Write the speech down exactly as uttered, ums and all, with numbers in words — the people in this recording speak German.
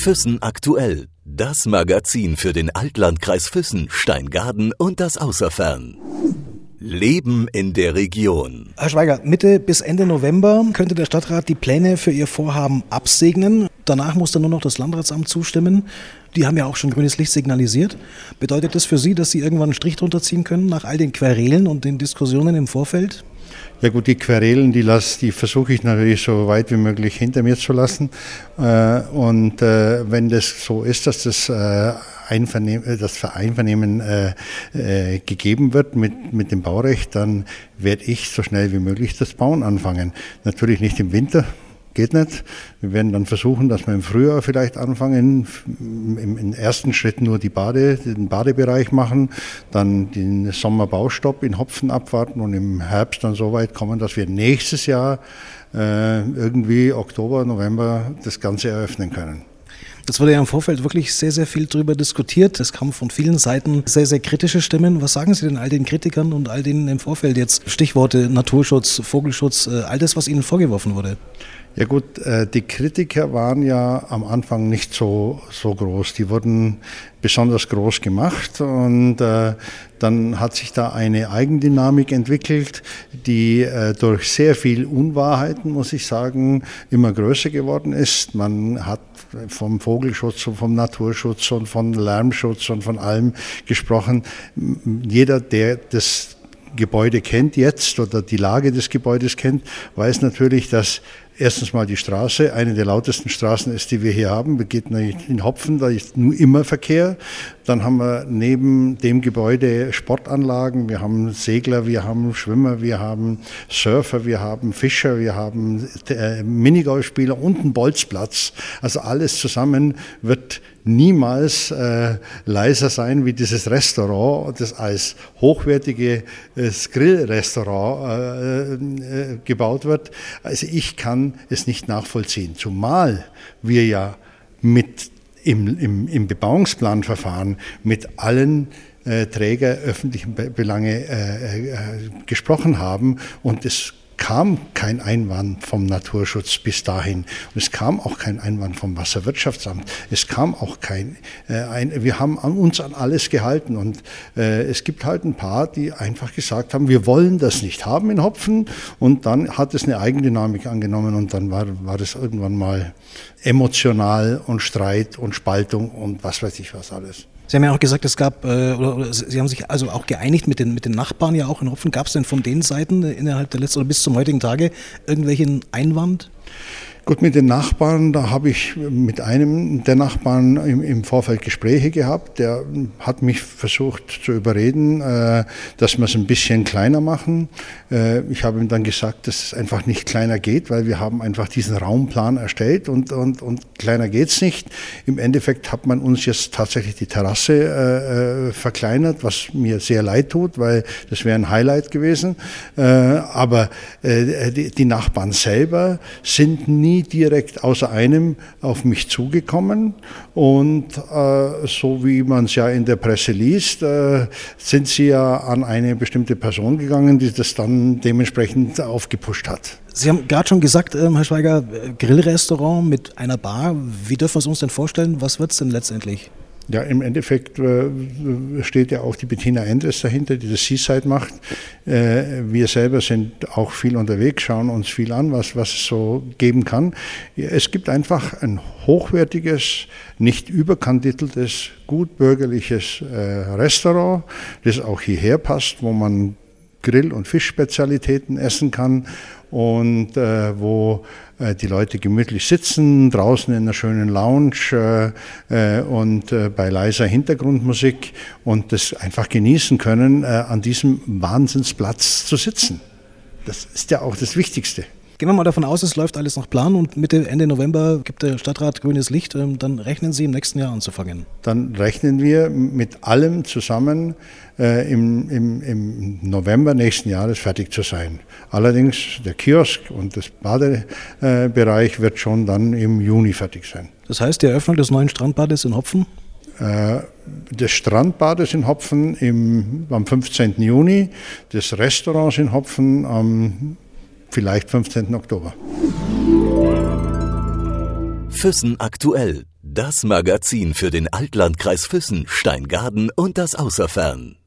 Füssen aktuell. Das Magazin für den Altlandkreis Füssen, Steingaden und das Außerfern. Leben in der Region. Herr Schweiger, Mitte bis Ende November könnte der Stadtrat die Pläne für Ihr Vorhaben absegnen. Danach muss dann nur noch das Landratsamt zustimmen. Die haben ja auch schon grünes Licht signalisiert. Bedeutet das für Sie, dass Sie irgendwann einen Strich drunter ziehen können nach all den Querelen und den Diskussionen im Vorfeld? Ja gut, die Querelen, die, die versuche ich natürlich so weit wie möglich hinter mir zu lassen. Und wenn das so ist, dass das Einvernehmen, das Einvernehmen gegeben wird mit, mit dem Baurecht, dann werde ich so schnell wie möglich das Bauen anfangen. Natürlich nicht im Winter. Geht nicht. Wir werden dann versuchen, dass wir im Frühjahr vielleicht anfangen, im, im ersten Schritt nur die Bade, den Badebereich machen, dann den Sommerbaustopp in Hopfen abwarten und im Herbst dann so weit kommen, dass wir nächstes Jahr äh, irgendwie Oktober, November das Ganze eröffnen können. Es wurde ja im Vorfeld wirklich sehr, sehr viel darüber diskutiert. Es kamen von vielen Seiten sehr, sehr kritische Stimmen. Was sagen Sie denn all den Kritikern und all denen im Vorfeld jetzt? Stichworte Naturschutz, Vogelschutz, all das, was Ihnen vorgeworfen wurde. Ja gut, die Kritiker waren ja am Anfang nicht so, so groß. Die wurden besonders groß gemacht und dann hat sich da eine Eigendynamik entwickelt, die durch sehr viel Unwahrheiten, muss ich sagen, immer größer geworden ist. Man hat vom Vogelschutz und vom Naturschutz und von Lärmschutz und von allem gesprochen. Jeder, der das Gebäude kennt jetzt oder die Lage des Gebäudes kennt, weiß natürlich, dass erstens mal die Straße eine der lautesten Straßen ist, die wir hier haben. Wir gehen in Hopfen, da ist nur immer Verkehr. Dann haben wir neben dem Gebäude Sportanlagen, wir haben Segler, wir haben Schwimmer, wir haben Surfer, wir haben Fischer, wir haben Minigolfspieler und einen Bolzplatz. Also alles zusammen wird niemals äh, leiser sein wie dieses Restaurant, das als hochwertiges Grillrestaurant äh, äh, gebaut wird. Also ich kann es nicht nachvollziehen, zumal wir ja mit im, im, im Bebauungsplanverfahren mit allen äh, Träger öffentlichen Be- Belange äh, äh, gesprochen haben und es kam kein Einwand vom Naturschutz bis dahin. Und es kam auch kein Einwand vom Wasserwirtschaftsamt. Es kam auch kein... Äh, ein, wir haben an uns an alles gehalten. Und äh, es gibt halt ein paar, die einfach gesagt haben, wir wollen das nicht haben in Hopfen. Und dann hat es eine Eigendynamik angenommen. Und dann war, war das irgendwann mal emotional und Streit und Spaltung und was weiß ich was alles. Sie haben ja auch gesagt, es gab, äh, oder, oder Sie haben sich also auch geeinigt mit den, mit den Nachbarn ja auch in Hopfen. Gab es denn von den Seiten innerhalb der letzten oder bis zum heutigen Tage irgendwelchen Einwand? Gut, mit den Nachbarn, da habe ich mit einem der Nachbarn im, im Vorfeld Gespräche gehabt. Der hat mich versucht zu überreden, äh, dass wir es ein bisschen kleiner machen. Äh, ich habe ihm dann gesagt, dass es einfach nicht kleiner geht, weil wir haben einfach diesen Raumplan erstellt und, und, und kleiner geht's nicht. Im Endeffekt hat man uns jetzt tatsächlich die Terrasse äh, verkleinert, was mir sehr leid tut, weil das wäre ein Highlight gewesen. Äh, aber äh, die, die Nachbarn selber sind nie direkt außer einem auf mich zugekommen und äh, so wie man es ja in der Presse liest, äh, sind sie ja an eine bestimmte Person gegangen, die das dann dementsprechend aufgepusht hat. Sie haben gerade schon gesagt, ähm, Herr Schweiger, Grillrestaurant mit einer Bar, wie dürfen wir es uns denn vorstellen, was wird es denn letztendlich? Ja, im Endeffekt äh, steht ja auch die Bettina Endres dahinter, die das Seaside macht. Äh, wir selber sind auch viel unterwegs, schauen uns viel an, was, was es so geben kann. Es gibt einfach ein hochwertiges, nicht überkandideltes, gut bürgerliches äh, Restaurant, das auch hierher passt, wo man Grill- und Fischspezialitäten essen kann und äh, wo äh, die Leute gemütlich sitzen, draußen in einer schönen Lounge äh, und äh, bei leiser Hintergrundmusik und das einfach genießen können, äh, an diesem Wahnsinnsplatz zu sitzen. Das ist ja auch das Wichtigste. Gehen wir mal davon aus, es läuft alles nach Plan und Mitte, Ende November gibt der Stadtrat grünes Licht, dann rechnen Sie im nächsten Jahr anzufangen. Dann rechnen wir mit allem zusammen äh, im, im, im November nächsten Jahres fertig zu sein. Allerdings der Kiosk und das Badebereich wird schon dann im Juni fertig sein. Das heißt, die Eröffnung des neuen Strandbades in Hopfen? Des Strandbades in Hopfen im, am fünfzehnten Juni, des Restaurants in Hopfen am vielleicht fünfzehnten Oktober. Füssen aktuell. Das Magazin für den Altlandkreis Füssen, Steingaden und das Außerfern.